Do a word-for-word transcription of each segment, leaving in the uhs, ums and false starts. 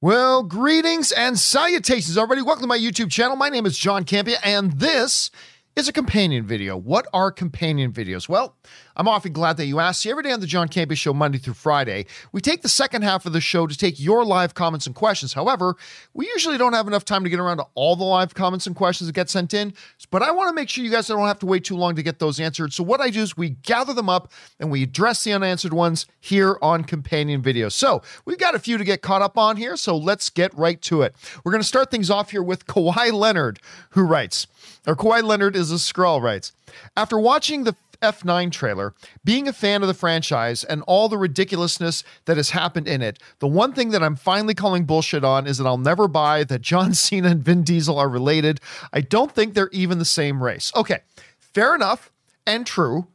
Well, greetings and salutations, everybody. Welcome to my YouTube channel. My name is John Campea, and this is a companion video. What are companion videos? Well, I'm often glad that you asked. See, every day on the John Campea Show, Monday through Friday, we take the second half of the show to take your live comments and questions. However, we usually don't have enough time to get around to all the live comments and questions that get sent in, but I want to make sure you guys don't have to wait too long to get those answered. So what I do is we gather them up and we address the unanswered ones here on companion videos. So we've got a few to get caught up on here, so let's get right to it. We're going to start things off here with Kawhi Leonard, who writes, or Kawhi Leonard is a Skrull writes, after watching the F nine trailer, being a fan of the franchise and all the ridiculousness that has happened in it, the one thing that I'm finally calling bullshit on is that I'll never buy that John Cena and Vin Diesel are related. I don't think they're even the same race. Okay, fair enough and true,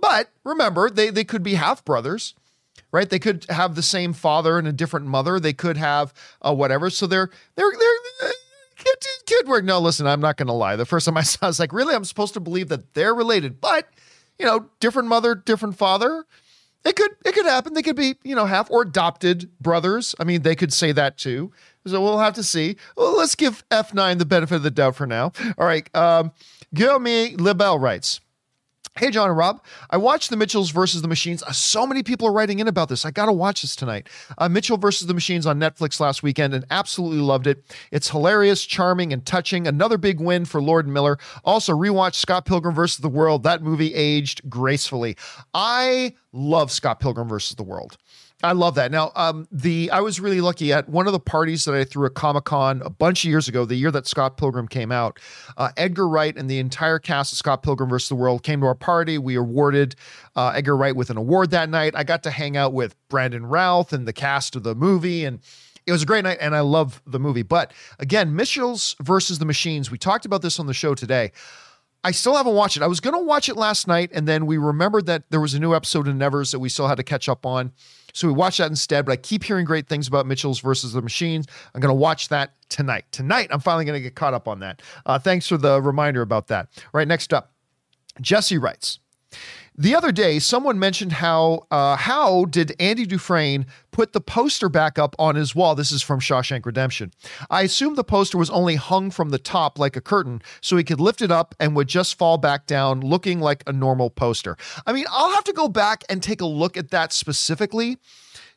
but remember, they, they could be half-brothers, right? They could have the same father and a different mother. They could have uh, whatever, so they're... they're, they're uh, Kid, kid work. No, listen, I'm not going to lie. The first time I saw it, I was like, really? I'm supposed to believe that they're related, but, you know, different mother, different father. It could, it could happen. They could be, you know, half or adopted brothers. I mean, they could say that too. So we'll have to see. Well, let's give F nine the benefit of the doubt for now. All right. Um, Guillaume LeBelle writes, hey, John and Rob, I watched the Mitchells versus the Machines. Uh, so many people are writing in about this. I got to watch this tonight. Uh, Mitchell versus the Machines on Netflix last weekend and absolutely loved it. It's hilarious, charming, and touching. Another big win for Lord Miller. Also, rewatched Scott Pilgrim versus the World. That movie aged gracefully. I love Scott Pilgrim versus the World. I love that. Now, um, the I was really lucky at one of the parties that I threw at Comic-Con a bunch of years ago, the year that Scott Pilgrim came out. Uh, Edgar Wright and the entire cast of Scott Pilgrim versus the World came to our party. We awarded uh, Edgar Wright with an award that night. I got to hang out with Brandon Routh and the cast of the movie, and it was a great night, and I love the movie. But again, Mitchells versus the Machines, we talked about this on the show today. I still haven't watched it. I was going to watch it last night, and then we remembered that there was a new episode of Nevers that we still had to catch up on. So we watched that instead, but I keep hearing great things about Mitchells versus the Machines. I'm going to watch that tonight. Tonight, I'm finally going to get caught up on that. Uh, thanks for the reminder about that. All right, next up, Jesse writes, the other day, someone mentioned how uh, how did Andy Dufresne put the poster back up on his wall? This is from Shawshank Redemption. I assume the poster was only hung from the top like a curtain so he could lift it up and would just fall back down looking like a normal poster. I mean, I'll have to go back and take a look at that specifically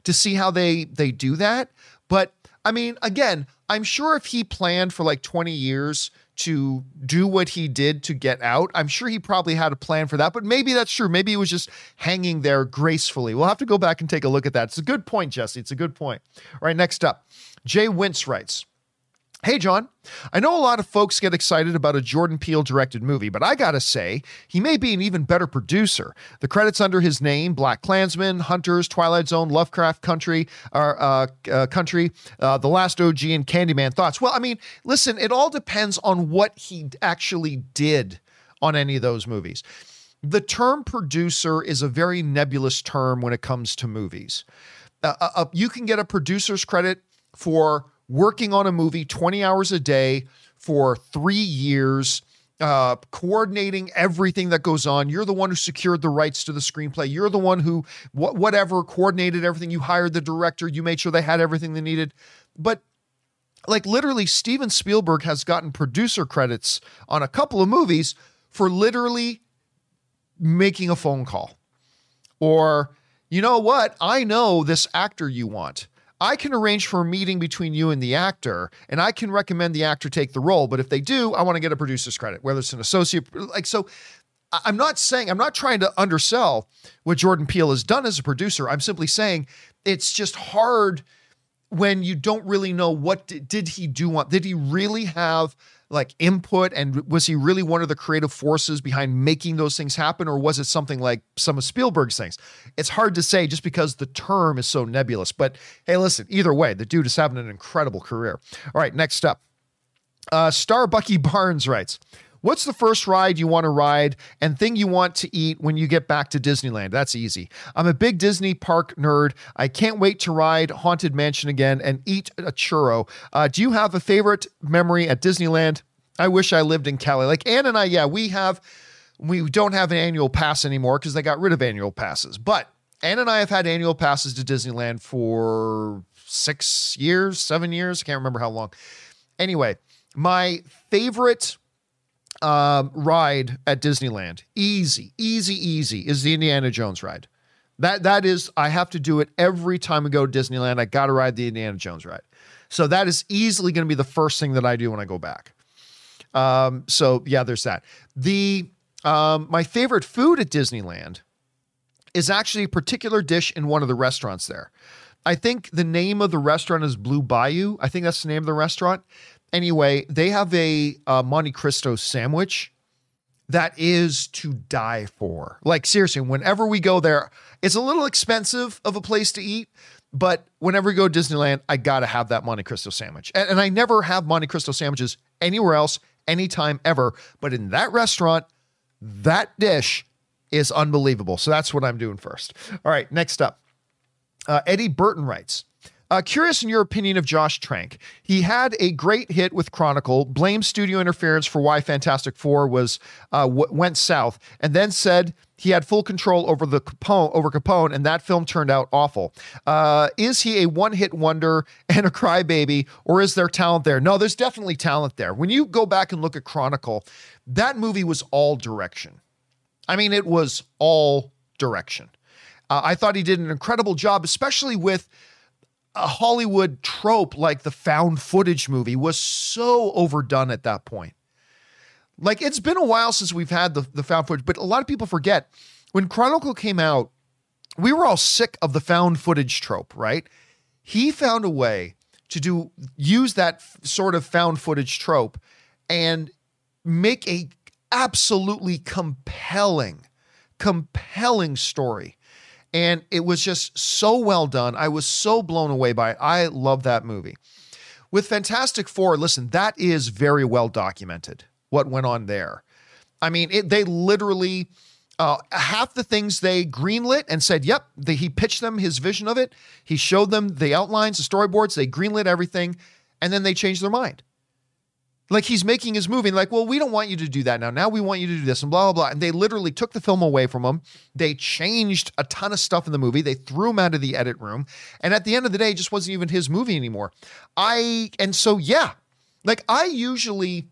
to see how they, they do that. But, I mean, again, I'm sure if he planned for like twenty years to do what he did to Get Out, I'm sure he probably had a plan for that, but maybe that's true. Maybe it was just hanging there gracefully. We'll have to go back and take a look at that. It's a good point, Jesse. It's a good point. All right, next up, Jay Wintz writes, hey, John, I know a lot of folks get excited about a Jordan Peele-directed movie, but I gotta say, he may be an even better producer. The credits under his name, BlacKkKlansman, Hunters, Twilight Zone, Lovecraft Country, uh, uh, Country, uh, The Last O G, and Candyman Thoughts. Well, I mean, listen, it all depends on what he actually did on any of those movies. The term producer is a very nebulous term when it comes to movies. Uh, uh, you can get a producer's credit for working on a movie twenty hours a day for three years, uh, coordinating everything that goes on. You're the one who secured the rights to the screenplay. You're the one who, wh- whatever, coordinated everything. You hired the director. You made sure they had everything they needed. But like literally Steven Spielberg has gotten producer credits on a couple of movies for literally making a phone call. Or, you know what? I know this actor you want. I can arrange for a meeting between you and the actor, and I can recommend the actor take the role. But if they do, I want to get a producer's credit, whether it's an associate. Like, so I'm not saying, I'm not trying to undersell what Jordan Peele has done as a producer. I'm simply saying it's just hard when you don't really know what did, did he do on, did he really have like input, and was he really one of the creative forces behind making those things happen, or was it something like some of Spielberg's things? It's hard to say just because the term is so nebulous, but hey, listen, either way, the dude is having an incredible career. All right, next up, uh, Starbucky Barnes writes, what's the first ride you want to ride and thing you want to eat when you get back to Disneyland? That's easy. I'm a big Disney park nerd. I can't wait to ride Haunted Mansion again and eat a churro. Uh, do you have a favorite memory at Disneyland? I wish I lived in Cali. Like Ann and I, yeah, we have, we don't have an annual pass anymore because they got rid of annual passes. But Ann and I have had annual passes to Disneyland for six years, seven years. I can't remember how long. Anyway, my favorite um, ride at Disneyland, easy, easy, easy, is the Indiana Jones ride. That that is, I have to do it every time I go to Disneyland. I got to ride the Indiana Jones ride. So that is easily going to be the first thing that I do when I go back. Um, so yeah, there's that. The um, my favorite food at Disneyland is actually a particular dish in one of the restaurants there. I think the name of the restaurant is Blue Bayou. I think that's the name of the restaurant. Anyway, they have a uh, Monte Cristo sandwich that is to die for. Like, seriously, whenever we go there, it's a little expensive of a place to eat, but whenever we go to Disneyland, I got to have that Monte Cristo sandwich. And, and I never have Monte Cristo sandwiches anywhere else, anytime ever. But in that restaurant, that dish is unbelievable. So that's what I'm doing first. All right, next up. Uh, Eddie Burton writes, uh, curious in your opinion of Josh Trank. He had a great hit with Chronicle, blamed studio interference for why Fantastic Four was uh, w- went south, and then said he had full control over the Capone, over Capone, and that film turned out awful. Uh, is he a one-hit wonder and a crybaby, or is there talent there? No, there's definitely talent there. When you go back and look at Chronicle, that movie was all direction. I mean, it was all direction. Uh, I thought he did an incredible job, especially with a Hollywood trope like the found footage movie was so overdone at that point. Like, it's been a while since we've had the, the found footage, but a lot of people forget when Chronicle came out, we were all sick of the found footage trope, right? He found a way to do use that f- sort of found footage trope and make a absolutely compelling, compelling story. And it was just so well done. I was so blown away by it. I love that movie. With Fantastic Four, listen, that is very well documented, what went on there. I mean, it, they literally, uh, half the things they greenlit and said, yep, the, he pitched them his vision of it. He showed them the outlines, the storyboards, they greenlit everything, and then they changed their mind. Like, he's making his movie, like, well, we don't want you to do that now. Now we want you to do this and blah, blah, blah. And they literally took the film away from him. They changed a ton of stuff in the movie. They threw him out of the edit room. And at the end of the day, it just wasn't even his movie anymore. I, and so, yeah, like I usually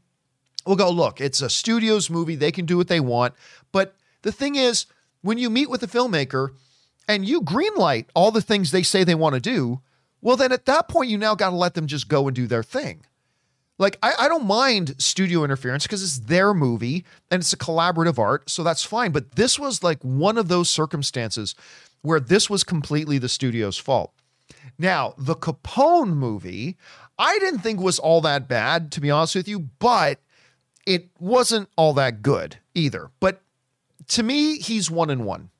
will go, look, it's a studio's movie. They can do what they want. But the thing is, when you meet with a filmmaker and you greenlight all the things they say they want to do, well, then at that point, you now got to let them just go and do their thing. Like, I, I don't mind studio interference because it's their movie and it's a collaborative art, so that's fine. But this was like one of those circumstances where this was completely the studio's fault. Now, the Capone movie, I didn't think was all that bad, to be honest with you, but it wasn't all that good either. But to me, he's one and one,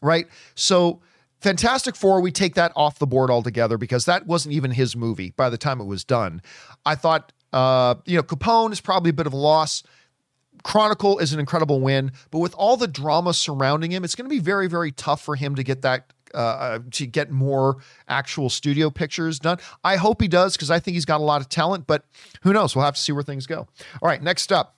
right? So Fantastic Four, we take that off the board altogether because that wasn't even his movie by the time it was done. I thought, uh, you know, Capone is probably a bit of a loss. Chronicle is an incredible win, but with all the drama surrounding him, it's going to be very, very tough for him to get that, uh, to get more actual studio pictures done. I hope he does because I think he's got a lot of talent, but who knows? We'll have to see where things go. All right, next up.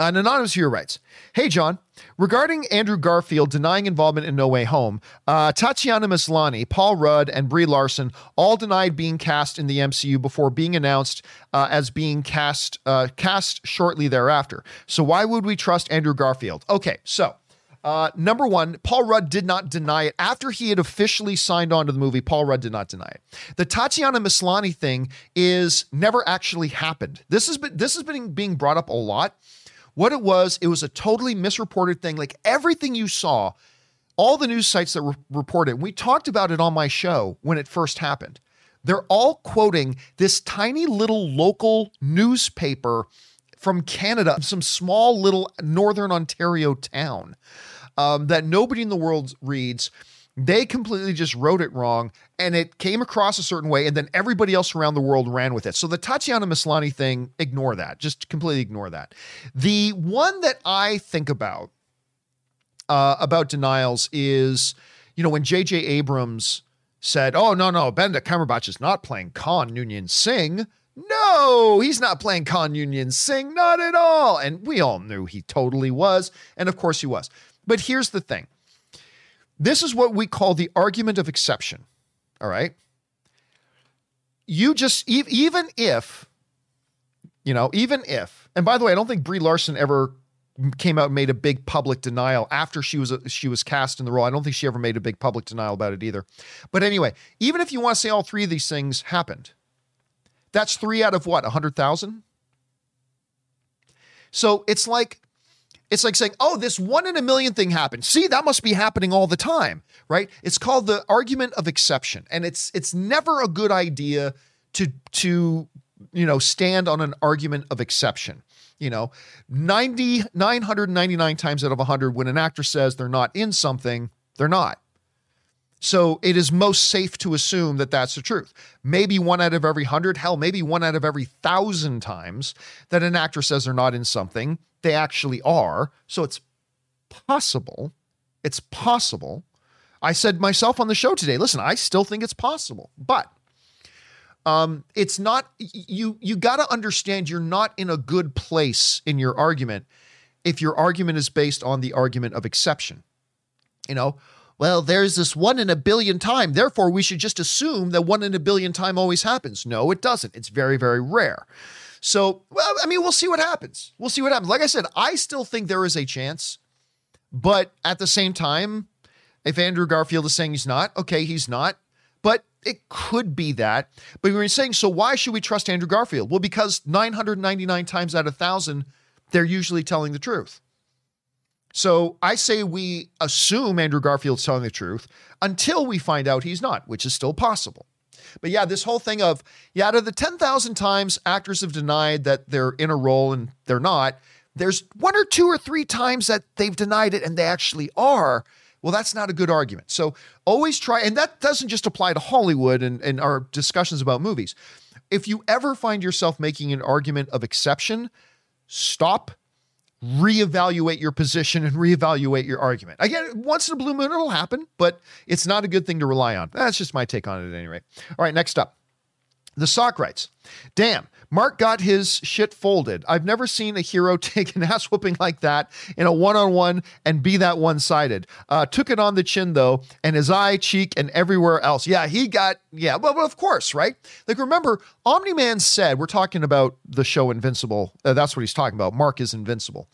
An anonymous viewer writes, hey, John, regarding Andrew Garfield denying involvement in No Way Home, uh, Tatiana Maslany, Paul Rudd, and Brie Larson all denied being cast in the M C U before being announced uh, as being cast uh, cast shortly thereafter. So why would we trust Andrew Garfield? Okay, so uh, number one, Paul Rudd did not deny it. After he had officially signed on to the movie, Paul Rudd did not deny it. The Tatiana Maslany thing is never actually happened. This has been, this has been being brought up a lot. What it was, it was a totally misreported thing. Like everything you saw, all the news sites that re- reported, we talked about it on my show when it first happened. They're all quoting this tiny little local newspaper from Canada, some small little Northern Ontario town um, that nobody in the world reads. They completely just wrote it wrong and it came across a certain way and then everybody else around the world ran with it. So the Tatiana Maslany thing, ignore that. Just completely ignore that. The one that I think about, uh, about denials is, you know, when J J Abrams said, oh, no, no, Benedict Cumberbatch is not playing Khan Noonien Singh. No, he's not playing Khan Noonien Singh, not at all. And we all knew he totally was. And of course he was. But here's the thing. This is what we call the argument of exception, all right? you just, e even if, you know, even if, and by the way, I don't think Brie Larson ever came out and made a big public denial after she was, a, she was cast in the role. I don't think she ever made a big public denial about it either. But anyway, even if you want to say all three of these things happened, that's three out of what? a hundred thousand? So it's like, it's like saying, oh, this one in a million thing happened. See, that must be happening all the time, right? It's called the argument of exception. And it's it's never a good idea to, to you know, stand on an argument of exception. You know, ninety, nine hundred ninety-nine times out of a hundred, when an actor says they're not in something, they're not. So it is most safe to assume that that's the truth. Maybe one out of every hundred, hell, maybe one out of every thousand times that an actor says they're not in something, they actually are. So it's possible. It's possible. I said myself on the show today, listen, I still think it's possible, but um, it's not, you, you got to understand you're not in a good place in your argument if your argument is based on the argument of exception, you know? Well, there's this one in a billion time, therefore we should just assume that one in a billion time always happens. No, it doesn't. It's very, very rare. So, well, I mean, we'll see what happens. We'll see what happens. Like I said, I still think there is a chance, but at the same time, if Andrew Garfield is saying he's not, okay, he's not, but it could be that. But we're saying, so why should we trust Andrew Garfield? Well, because nine hundred ninety-nine times out of a thousand, they're usually telling the truth. So I say we assume Andrew Garfield's telling the truth until we find out he's not, which is still possible. But yeah, this whole thing of, yeah, out of the ten thousand times actors have denied that they're in a role and they're not, there's one or two or three times that they've denied it and they actually are. Well, that's not a good argument. So always try, and that doesn't just apply to Hollywood and, and our discussions about movies. If you ever find yourself making an argument of exception, stop, reevaluate your position and reevaluate your argument. Again, once in a blue moon, it'll happen, but it's not a good thing to rely on. That's just my take on it at any rate. All right, next up. The Sock writes, damn, Mark got his shit folded. I've never seen a hero take an ass whooping like that in a one-on-one and be that one-sided. Uh, took it on the chin though, and his eye, cheek, and everywhere else. Yeah, he got, yeah, well, well of course, right? Like remember, Omni-Man said, we're talking about the show Invincible. Uh, that's what he's talking about. Mark is invincible.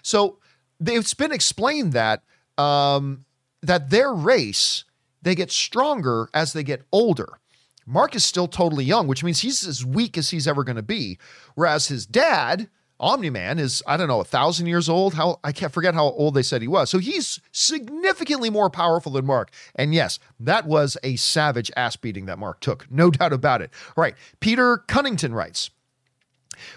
So it's been explained that, um, that their race, they get stronger as they get older. Mark is still totally young, which means he's as weak as he's ever going to be. Whereas his dad, Omni-Man, is, I don't know, a thousand years old. How I can't forget how old they said he was. So he's significantly more powerful than Mark. And yes, that was a savage ass beating that Mark took. No doubt about it. All right. Peter Cunnington writes,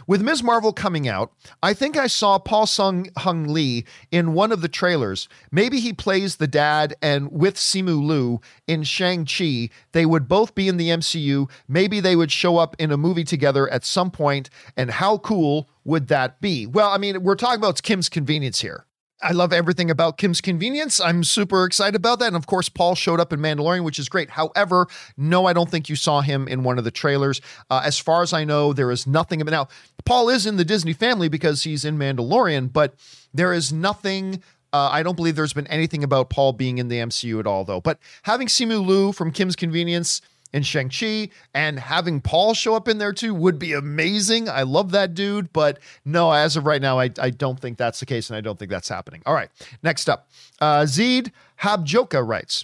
with Miz Marvel coming out, I think I saw Paul Sung-Hung Lee in one of the trailers. Maybe he plays the dad, and with Simu Liu in Shang-Chi, they would both be in the M C U. Maybe they would show up in a movie together at some point, and how cool would that be? Well, I mean, we're talking about Kim's Convenience here. I love everything about Kim's Convenience. I'm super excited about that. And of course, Paul showed up in Mandalorian, which is great. However, no, I don't think you saw him in one of the trailers. Uh, as far as I know, there is nothing. Now, Paul is in the Disney family because he's in Mandalorian, but there is nothing. Uh, I don't believe there's been anything about Paul being in the M C U at all, though. But having Simu Liu from Kim's Convenience in Shang-Chi and having Paul show up in there too would be amazing. I love that dude, but no, as of right now, I, I don't think that's the case, and I don't think that's happening. All right, next up, uh, Zeed Habjoka writes,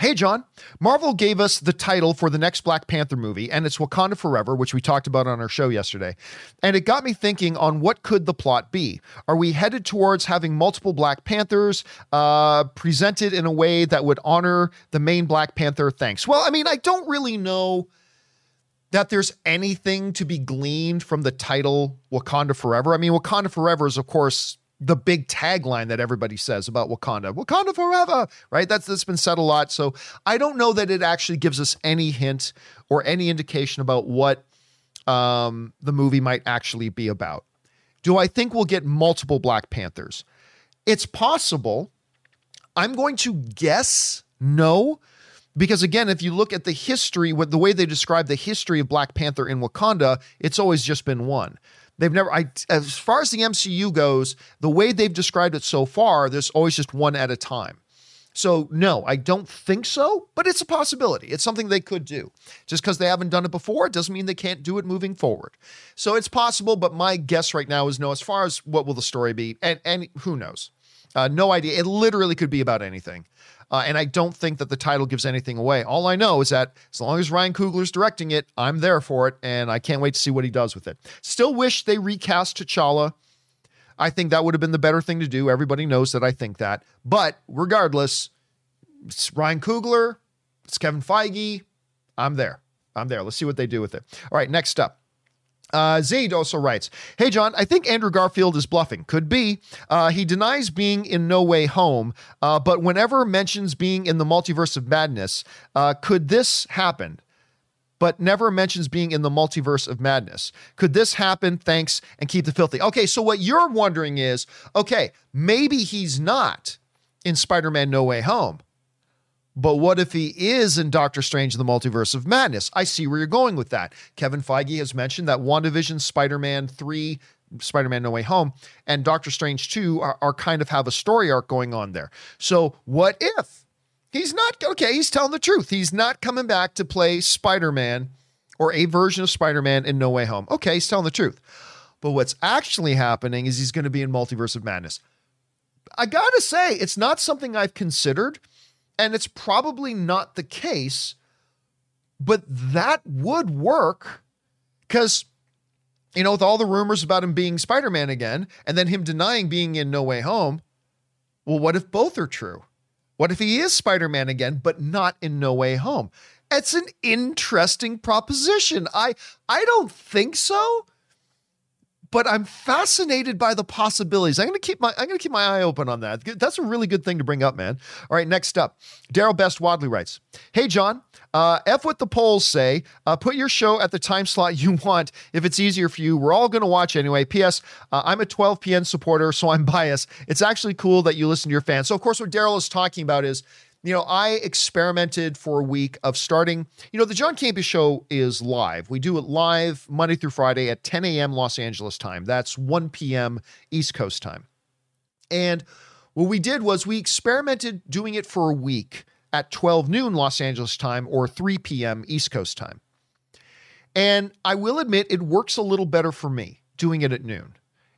hey, John, Marvel gave us the title for the next Black Panther movie, and it's Wakanda Forever, which we talked about on our show yesterday. And it got me thinking on what could the plot be? Are we headed towards having multiple Black Panthers uh, presented in a way that would honor the main Black Panther? Thanks. Well, I mean, I don't really know that there's anything to be gleaned from the title Wakanda Forever. I mean, Wakanda Forever is, of course, the big tagline that everybody says about Wakanda, Wakanda forever, right? That's, that's been said a lot. So I don't know that it actually gives us any hint or any indication about what um, the movie might actually be about. Do I think we'll get multiple Black Panthers? It's possible. I'm going to guess no, because again, if you look at the history, what the way they describe the history of Black Panther in Wakanda, it's always just been one. They've never, I, as far as the M C U goes, the way they've described it so far, there's always just one at a time. So no, I don't think so, but it's a possibility. It's something they could do. Just because they haven't done it before doesn't mean they can't do it moving forward. So it's possible, but my guess right now is no. As far as what will the story be, and, and who knows? Uh, no idea. It literally could be about anything. Uh, and I don't think that the title gives anything away. All I know is that as long as Ryan Coogler's directing it, I'm there for it, and I can't wait to see what he does with it. Still wish they recast T'Challa. I think that would have been the better thing to do. Everybody knows that I think that. But regardless, it's Ryan Coogler, it's Kevin Feige. I'm there. I'm there. Let's see what they do with it. All right, next up. Uh, Zaid also writes, hey, John, I think Andrew Garfield is bluffing. Could be. Uh, he denies being in No Way Home, uh, but whenever mentions being in the Multiverse of Madness, uh, could this happen? But never mentions being in the Multiverse of Madness. Could this happen? Thanks, and keep the filthy. Okay, so what you're wondering is, okay, maybe he's not in Spider-Man No Way Home, but what if he is in Doctor Strange in the Multiverse of Madness? I see where you're going with that. Kevin Feige has mentioned that WandaVision, Spider-Man three, Spider-Man No Way Home, and Doctor Strange two are, are kind of have a story arc going on there. So what if he's not, okay, he's telling the truth. He's not coming back to play Spider-Man or a version of Spider-Man in No Way Home. Okay, he's telling the truth. But what's actually happening is he's going to be in Multiverse of Madness. I gotta say, it's not something I've considered. And it's probably not the case, but that would work because, you know, with all the rumors about him being Spider-Man again and then him denying being in No Way Home, well, what if both are true? What if he is Spider-Man again, but not in No Way Home? It's an interesting proposition. I, I don't think so, but I'm fascinated by the possibilities. I'm going to keep my I'm going to keep my eye open on that. That's a really good thing to bring up, man. All right, next up, Daryl Best Wadley writes, "Hey John, uh, F what the polls say. Uh, put your show at the time slot you want if it's easier for you. We're all going to watch anyway. P S. Uh, I'm a twelve p m supporter, so I'm biased. It's actually cool that you listen to your fans." So of course, what Daryl is talking about is, you know, I experimented for a week of starting, you know, the John Campea Show is live. We do it live Monday through Friday at ten a m Los Angeles time. That's one p m East Coast time. And what we did was we experimented doing it for a week at twelve noon Los Angeles time or three p m East Coast time. And I will admit it works a little better for me doing it at noon.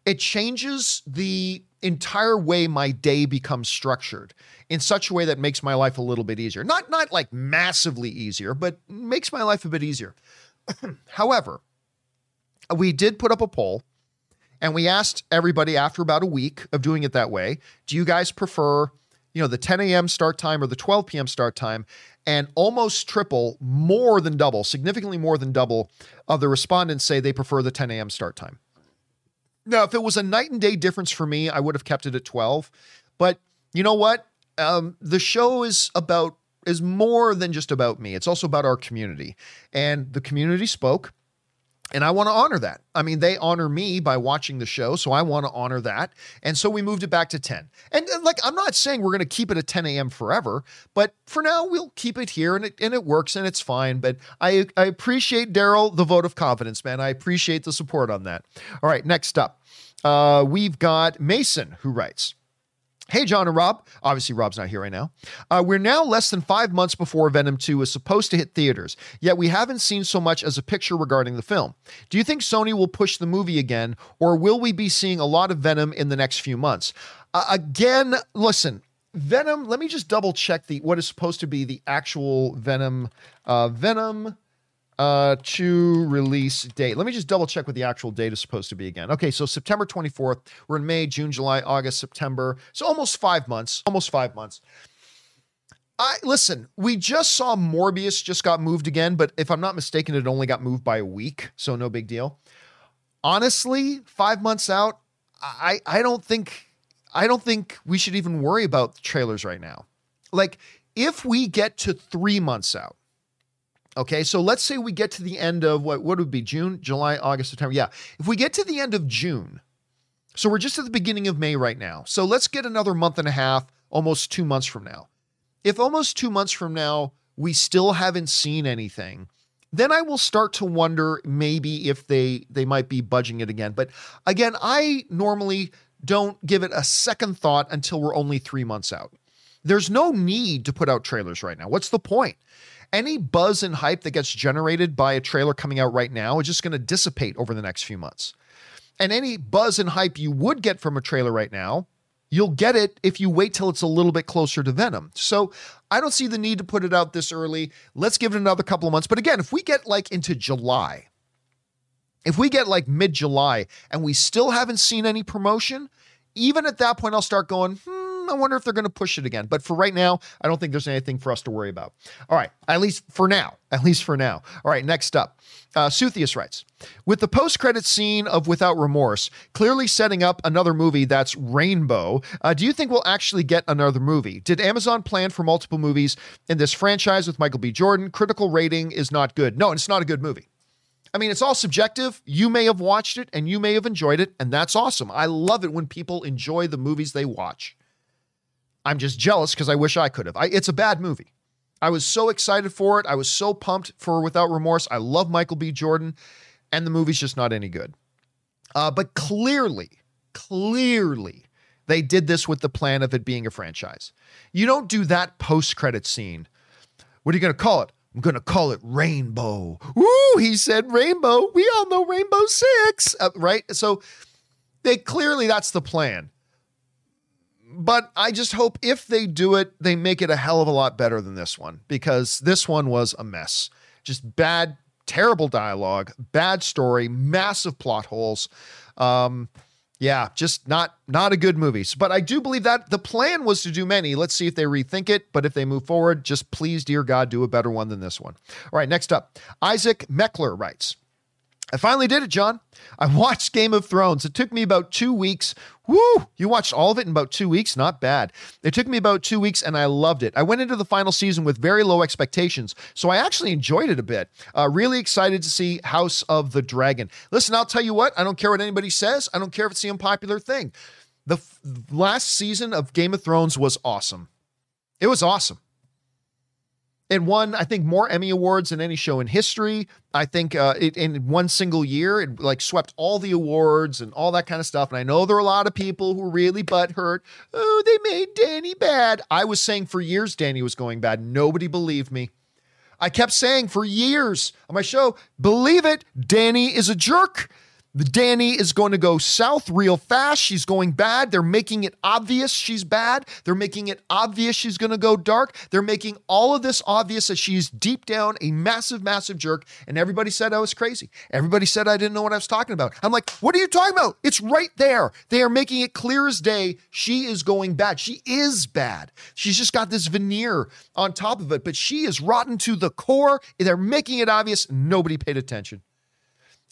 It changes the entire way my day becomes structured in such a way that makes my life a little bit easier. Not, not like massively easier, but makes my life a bit easier. However, we did put up a poll and we asked everybody after about a week of doing it that way, do you guys prefer, you know, the ten a m start time or the twelve p m start time? And almost triple, more than double, significantly more than double of the respondents say they prefer the ten a m start time. Now, if it was a night and day difference for me, I would have kept it at twelve. But you know what? Um, the show is about is more than just about me. It's also about our community. And the community spoke, and I want to honor that. I mean, they honor me by watching the show, so I want to honor that. And so we moved it back to ten. And, and like, I'm not saying we're going to keep it at ten a m forever, but for now, we'll keep it here, and it and it works, and it's fine. But I, I appreciate, Daryl, the vote of confidence, man. I appreciate the support on that. All right, next up, uh, we've got Mason, who writes, "Hey, John and Rob." Obviously, Rob's not here right now. Uh, we're now less than five months before Venom two is supposed to hit theaters, yet we haven't seen so much as a picture regarding the film. Do you think Sony will push the movie again, or will we be seeing a lot of Venom in the next few months? Uh, again, listen, Venom, let me just double check the what is supposed to be the actual Venom, uh, Venom uh, two release date. Let me just double check what the actual date is supposed to be again. Okay. So September twenty-fourth, we're in May, June, July, August, September. So almost five months, almost five months. I listen, we just saw Morbius just got moved again, but if I'm not mistaken, it only got moved by a week. So no big deal. Honestly, five months out, I, I don't think, I don't think we should even worry about trailers right now. Like if we get to three months out, okay, so let's say we get to the end of what, what would be June, July, August, September. Yeah, if we get to the end of June, so we're just at the beginning of May right now. So let's get another month and a half, almost two months from now. If almost two months from now, we still haven't seen anything, then I will start to wonder maybe if they, they might be budging it again. But again, I normally don't give it a second thought until we're only three months out. There's no need to put out trailers right now. What's the point? Any buzz and hype that gets generated by a trailer coming out right now is just going to dissipate over the next few months. And any buzz and hype you would get from a trailer right now, you'll get it if you wait till it's a little bit closer to Venom. So I don't see the need to put it out this early. Let's give it another couple of months. But again, if we get like into July, if we get like mid-July and we still haven't seen any promotion, even at that point, I'll start going, hmm, I wonder if they're going to push it again. But for right now, I don't think there's anything for us to worry about. All right, at least for now, at least for now. All right, next up, uh, Suthius writes, with the post-credit scene of Without Remorse clearly setting up another movie that's Rainbow, uh, do you think we'll actually get another movie? Did Amazon plan for multiple movies in this franchise with Michael B. Jordan? Critical rating is not good. No, it's not a good movie. I mean, it's all subjective. You may have watched it and you may have enjoyed it, and that's awesome. I love it when people enjoy the movies they watch. I'm just jealous because I wish I could have. I, it's a bad movie. I was so excited for it. I was so pumped for Without Remorse. I love Michael B. Jordan, and the movie's just not any good. Uh, but clearly, clearly, they did this with the plan of it being a franchise. You don't do that post-credit scene. What are you going to call it? I'm going to call it Rainbow. Woo, he said Rainbow. We all know Rainbow Six, uh, right? So they clearly, that's the plan. But I just hope if they do it, they make it a hell of a lot better than this one, because this one was a mess. Just bad, terrible dialogue, bad story, massive plot holes. Um, yeah, just not, not a good movie. But I do believe that the plan was to do many. Let's see if they rethink it. But if they move forward, just please, dear God, do a better one than this one. All right, next up, Isaac Meckler writes, I finally did it, John. I watched Game of Thrones. It took me about two weeks. Woo! You watched all of it in about two weeks? Not bad. It took me about two weeks and I loved it. I went into the final season with very low expectations, so I actually enjoyed it a bit. Uh, really excited to see House of the Dragon. Listen, I'll tell you what. I don't care what anybody says. I don't care if it's the unpopular thing. The f- last season of Game of Thrones was awesome. It was awesome. It won, I think, more Emmy Awards than any show in history. I think uh, it, in one single year, it like swept all the awards and all that kind of stuff. And I know there are a lot of people who really butthurt. Oh, they made Danny bad. I was saying for years Danny was going bad. Nobody believed me. I kept saying for years on my show, believe it, Danny is a jerk. Danny is going to go south real fast. She's going bad. They're making it obvious she's bad. They're making it obvious she's going to go dark. They're making all of this obvious that she's deep down a massive, massive jerk. And everybody said I was crazy. Everybody said I didn't know what I was talking about. I'm like, what are you talking about? It's right there. They are making it clear as day. She is going bad. She is bad. She's just got this veneer on top of it, but she is rotten to the core. They're making it obvious. Nobody paid attention.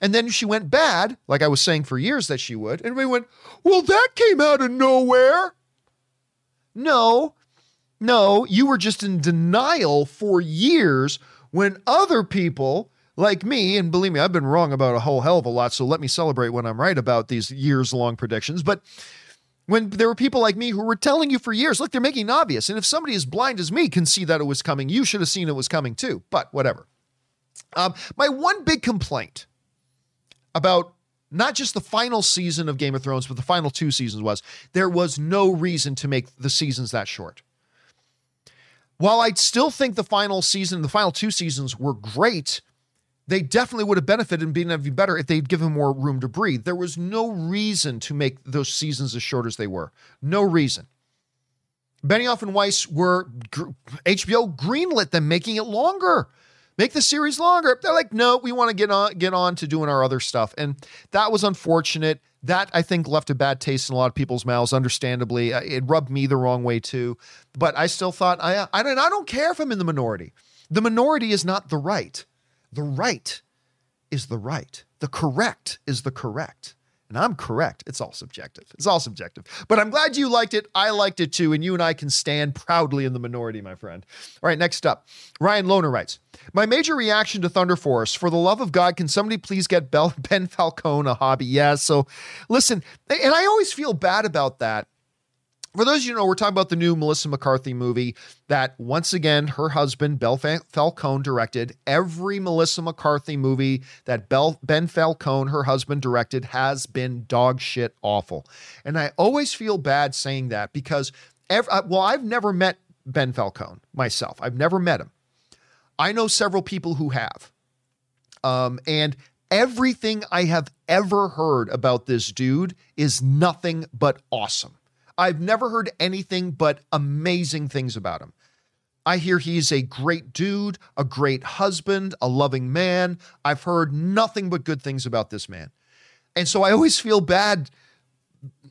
And then she went bad, like I was saying for years that she would. And we went, well, that came out of nowhere. No, no, you were just in denial for years when other people like me, and believe me, I've been wrong about a whole hell of a lot, so let me celebrate when I'm right about these years-long predictions. But when there were people like me who were telling you for years, look, they're making it obvious. And if somebody as blind as me can see that it was coming, you should have seen it was coming too, but whatever. Um, my one big complaint about not just the final season of Game of Thrones, but the final two seasons was, there was no reason to make the seasons that short. While I still think the final season, the final two seasons were great, they definitely would have benefited and been even better if they'd given more room to breathe. There was no reason to make those seasons as short as they were. No reason. Benioff and Weiss were, H B O greenlit them, making it longer. Make the series longer. They're like, no, we want to get on, get on to doing our other stuff. And that was unfortunate. That, I think, left a bad taste in a lot of people's mouths, understandably. It rubbed me the wrong way, too. But I still thought, I, I, don't, I don't care if I'm in the minority. The minority is not the right. The right is the right. The correct is the correct. And I'm correct. It's all subjective. It's all subjective. But I'm glad you liked it. I liked it too. And you and I can stand proudly in the minority, my friend. All right, next up. Ryan Lohner writes, my major reaction to Thunder Force, for the love of God, can somebody please get Ben Falcone a hobby? Yeah, so listen, and I always feel bad about that. For those of you who know, we're talking about the new Melissa McCarthy movie that, once again, her husband, Ben Falcone, directed. Every Melissa McCarthy movie that Ben Falcone, her husband, directed has been dog shit awful. And I always feel bad saying that because, every, well, I've never met Ben Falcone myself. I've never met him. I know several people who have. Um, and everything I have ever heard about this dude is nothing but awesome. I've never heard anything but amazing things about him. I hear he's a great dude, a great husband, a loving man. I've heard nothing but good things about this man. And so I always feel bad,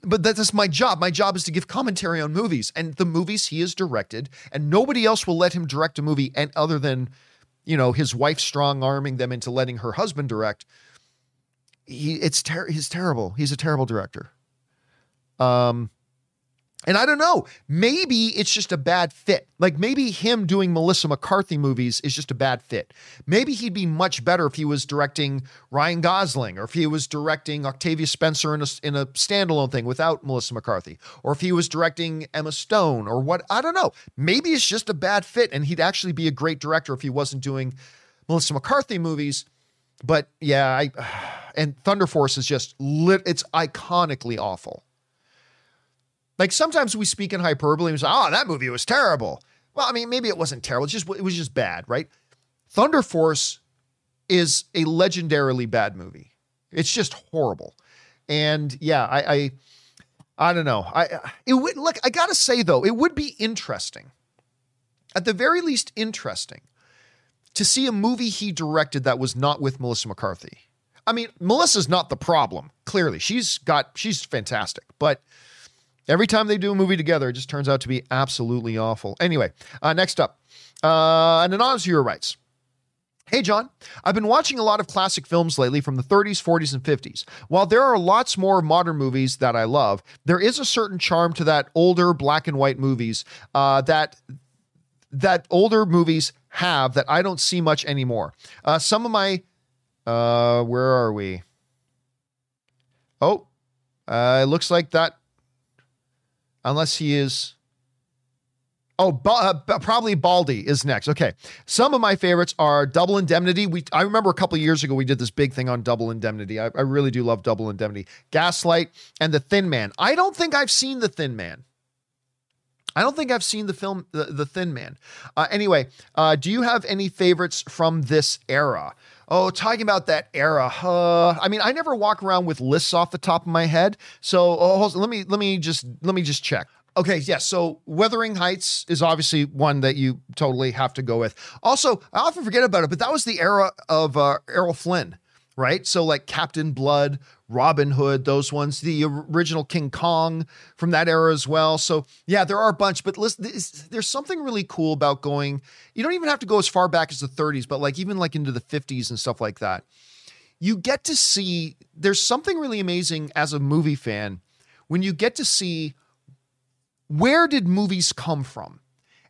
but that's my job. My job is to give commentary on movies and the movies he has directed, and nobody else will let him direct a movie and other than, you know, his wife strong-arming them into letting her husband direct. He, it's ter- he's terrible. He's a terrible director. Um... And I don't know, maybe it's just a bad fit. Like maybe him doing Melissa McCarthy movies is just a bad fit. Maybe he'd be much better if he was directing Ryan Gosling, or if he was directing Octavia Spencer in a, in a standalone thing without Melissa McCarthy, or if he was directing Emma Stone or what, I don't know. Maybe it's just a bad fit and he'd actually be a great director if he wasn't doing Melissa McCarthy movies. But yeah, I, and Thunder Force is just lit. It's iconically awful. Like sometimes we speak in hyperbole and we say, oh, that movie was terrible. Well, I mean, maybe it wasn't terrible. It's just, it was just bad, right? Thunder Force is a legendarily bad movie. It's just horrible. And yeah, I, I, I don't know. I, it would look, I gotta say though, it would be interesting, at the very least interesting, to see a movie he directed that was not with Melissa McCarthy. I mean, Melissa's not the problem. Clearly she's got, she's fantastic, but every time they do a movie together, it just turns out to be absolutely awful. Anyway, uh, next up, uh, an anonymous viewer writes, "Hey, John, I've been watching a lot of classic films lately from the thirties, forties, and fifties. While there are lots more modern movies that I love, there is a certain charm to that older black and white movies uh, that that older movies have that I don't see much anymore. Uh, some of my... Uh, where are we? Oh, uh, it looks like that... Unless he is, oh, ba- uh, probably Baldy is next. Okay, some of my favorites are Double Indemnity. We I remember a couple of years ago we did this big thing on Double Indemnity. I, I really do love Double Indemnity. Gaslight and The Thin Man. I don't think I've seen The Thin Man. I don't think I've seen the film The, the Thin Man. Uh, anyway, uh, do you have any favorites from this era? Oh, talking about that era. Uh, I mean, I never walk around with lists off the top of my head. So oh, let me let me just let me just check. Okay, yes. Yeah, so Wuthering Heights is obviously one that you totally have to go with. Also, I often forget about it, but that was the era of uh, Errol Flynn, right? So like Captain Blood, Robin Hood, those ones, the original King Kong from that era as well. So yeah, there are a bunch, but listen, there's something really cool about going, you don't even have to go as far back as the thirties, but like even like into the fifties and stuff like that. You get to see, there's something really amazing as a movie fan when you get to see where did movies come from?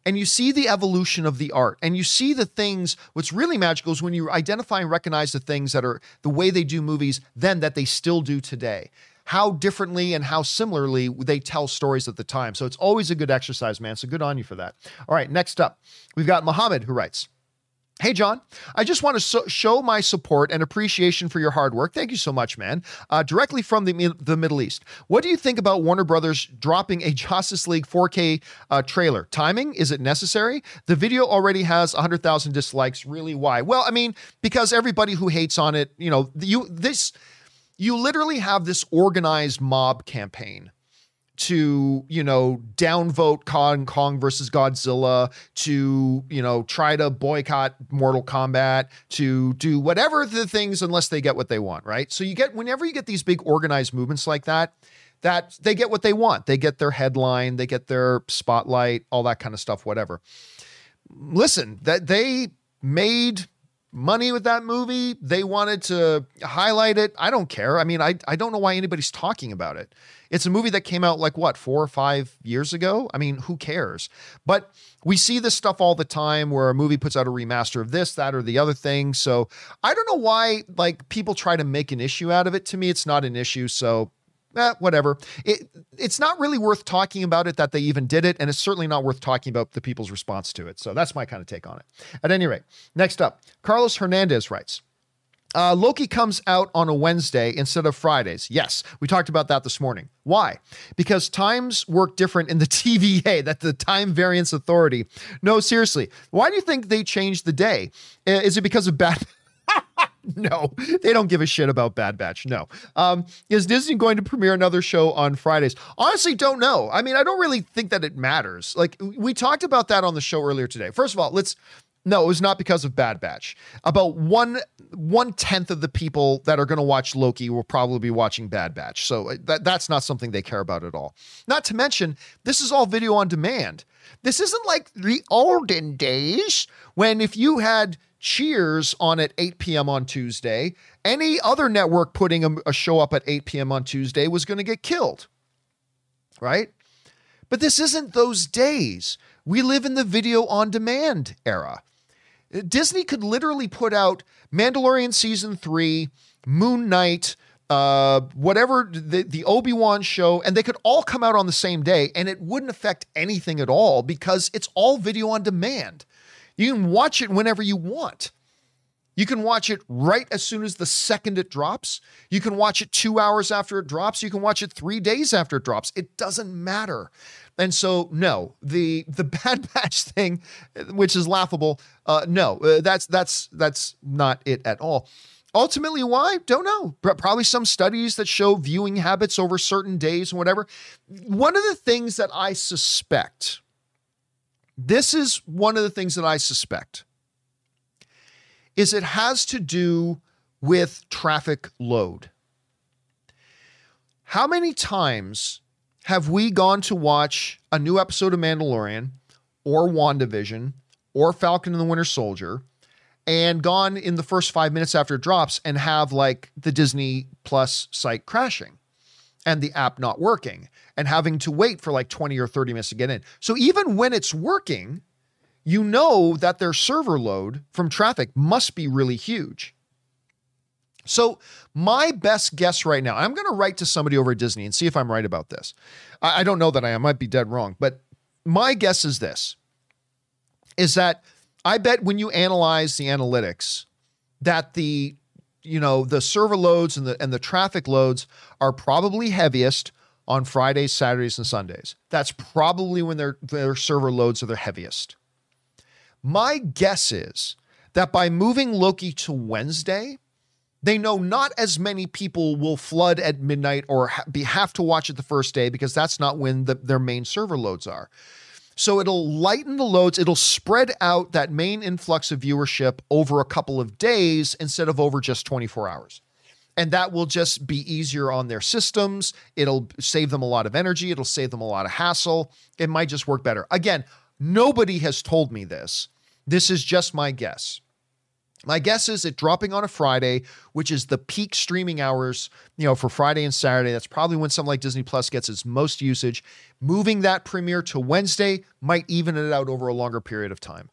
And you see the evolution of the art, and you see the things, what's really magical is when you identify and recognize the things that are the way they do movies then that they still do today, how differently and how similarly they tell stories at the time. So it's always a good exercise, man. So good on you for that. All right, next up, we've got Muhammad who writes, "Hey, John, I just want to so- show my support and appreciation for your hard work." Thank you so much, man. Uh, directly from the, the Middle East. "What do you think about Warner Brothers dropping a Justice League four K uh, trailer? Timing, is it necessary? The video already has one hundred thousand dislikes. Really, why?" Well, I mean, because everybody who hates on it, you know, you this, you literally have this organized mob campaign to, you know, downvote Kong Kong versus Godzilla, to, you know, try to boycott Mortal Kombat, to do whatever the things unless they get what they want, right? So you get, whenever you get these big organized movements like that, that they get what they want. They get their headline, they get their spotlight, all that kind of stuff, whatever. Listen, that they made money with that movie. They wanted to highlight it. I don't care. I mean, I, I don't know why anybody's talking about it. It's a movie that came out like what, four or five years ago? I mean, who cares? But we see this stuff all the time where a movie puts out a remaster of this, that, or the other thing. So I don't know why like people try to make an issue out of it. To me, it's not an issue. So eh, whatever. It It's not really worth talking about it that they even did it. And it's certainly not worth talking about the people's response to it. So that's my kind of take on it. At any rate, next up, Carlos Hernandez writes, Uh, Loki comes out on a Wednesday instead of Fridays. Yes, we talked about that this morning. Why? Because times work different in the T V A, that the Time Variance Authority. No, seriously. Why do you think they changed the day? Is it because of Batman? No, they don't give a shit about Bad Batch. No. Um, is Disney going to premiere another show on Fridays? Honestly, don't know. I mean, I don't really think that it matters. Like, we talked about that on the show earlier today. First of all, let's... No, it was not because of Bad Batch. About one one-tenth of the people that are going to watch Loki will probably be watching Bad Batch. So that, that's not something they care about at all. Not to mention, this is all video on demand. This isn't like the olden days when if you had Cheers on at eight p.m. on Tuesday, any other network putting a, a show up at eight p.m. on Tuesday was going to get killed, right? But this isn't those days. We live in the video on demand era. Disney could literally put out Mandalorian Season three, Moon Knight, uh, whatever, the, the Obi-Wan show, and they could all come out on the same day, and it wouldn't affect anything at all because it's all video on demand. You can watch it whenever you want. You can watch it right as soon as the second it drops. You can watch it two hours after it drops. You can watch it three days after it drops. It doesn't matter. And so, no, the the Bad Batch thing, which is laughable, uh, no, uh, that's that's that's not it at all. Ultimately, why? Don't know. Probably some studies that show viewing habits over certain days and whatever. One of the things that I suspect, this is one of the things that I suspect, is it has to do with traffic load. How many times have we gone to watch a new episode of Mandalorian or WandaVision or Falcon and the Winter Soldier and gone in the first five minutes after it drops and have like the Disney Plus site crashing and the app not working and having to wait for like twenty or thirty minutes to get in? So even when it's working, you know that their server load from traffic must be really huge. So my best guess right now, I'm going to write to somebody over at Disney and see if I'm right about this. I, I don't know that I am. I might be dead wrong, but my guess is this, is that I bet when you analyze the analytics that the, you know, the server loads and the, and the traffic loads are probably heaviest on Fridays, Saturdays, and Sundays. That's probably when their, their server loads are the heaviest. My guess is that by moving Loki to Wednesday, they know not as many people will flood at midnight or ha- be have to watch it the first day because that's not when the, their main server loads are. So it'll lighten the loads. It'll spread out that main influx of viewership over a couple of days instead of over just twenty-four hours. And that will just be easier on their systems. It'll save them a lot of energy. It'll save them a lot of hassle. It might just work better. Again, nobody has told me this. This is just my guess. My guess is it dropping on a Friday, which is the peak streaming hours, you know, for Friday and Saturday. That's probably when something like Disney Plus gets its most usage. Moving that premiere to Wednesday might even it out over a longer period of time.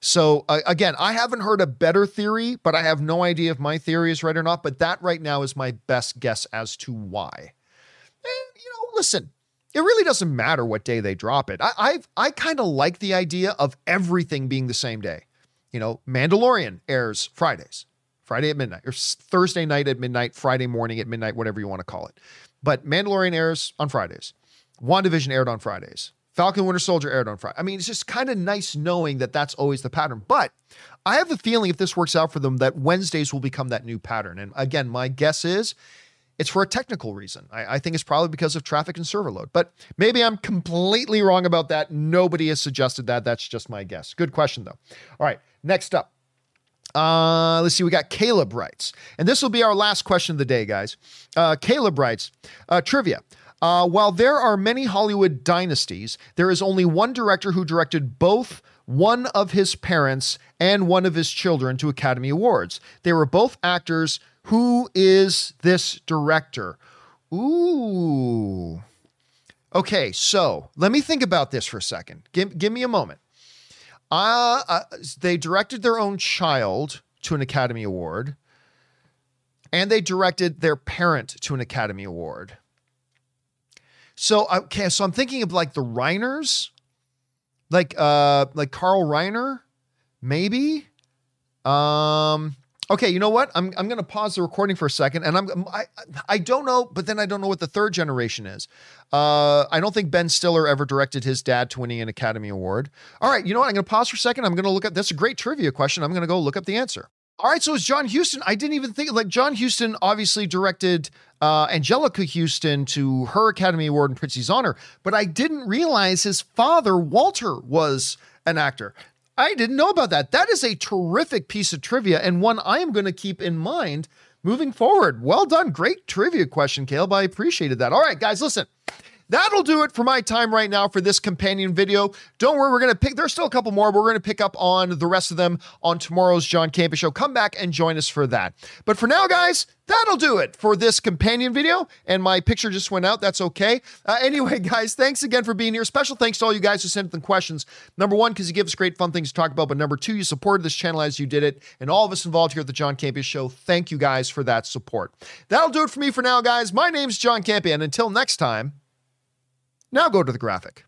So uh, again, I haven't heard a better theory, but I have no idea if my theory is right or not. But that right now is my best guess as to why. And, you know, listen, it really doesn't matter what day they drop it. I I've, I kind of like the idea of everything being the same day. You know, Mandalorian airs Fridays, Friday at midnight, or Thursday night at midnight, Friday morning at midnight, whatever you want to call it. But Mandalorian airs on Fridays. WandaVision aired on Fridays. Falcon Winter Soldier aired on Friday. I mean, it's just kind of nice knowing that that's always the pattern. But I have a feeling if this works out for them, that Wednesdays will become that new pattern. And again, my guess is it's for a technical reason. I, I think it's probably because of traffic and server load. But maybe I'm completely wrong about that. Nobody has suggested that. That's just my guess. Good question, though. All right. Next up, uh, let's see, we got Caleb writes, and this will be our last question of the day, guys. Uh, Caleb writes, uh, trivia. Uh, while there are many Hollywood dynasties, there is only one director who directed both one of his parents and one of his children to Academy Awards. They were both actors. Who is this director? Ooh. Okay, so let me think about this for a second. Give, give me a moment. Uh, uh, they directed their own child to an Academy Award, and they directed their parent to an Academy Award. So, okay, so I'm thinking of like the Reiners, like, uh, like Carl Reiner, maybe. Um, Okay, you know what? I'm I'm going to pause the recording for a second, and I'm I I don't know, but then I don't know what the third generation is. Uh, I don't think Ben Stiller ever directed his dad to winning an Academy Award. All right, you know what? I'm going to pause for a second. I'm going to look up. That's a great trivia question. I'm going to go look up the answer. All right, so it's John Huston. I didn't even think, like, John Huston obviously directed uh, Angelica Huston to her Academy Award in Pritzi's honor, but I didn't realize his father, Walter, was an actor. I didn't know about that. That is a terrific piece of trivia, and one I am going to keep in mind moving forward. Well done. Great trivia question, Caleb. I appreciated that. All right, guys, listen. That'll do it for my time right now for this companion video. Don't worry, we're going to pick, there's still a couple more, but we're going to pick up on the rest of them on tomorrow's John Campea Show. Come back and join us for that. But for now, guys, that'll do it for this companion video. And my picture just went out. That's okay. Uh, anyway, guys, thanks again for being here. Special thanks to all you guys who sent them questions. Number one, because you give us great fun things to talk about. But number two, you supported this channel as you did it. And all of us involved here at the John Campea Show, thank you guys for that support. That'll do it for me for now, guys. My name's John Campea, and until next time, now go to the graphic.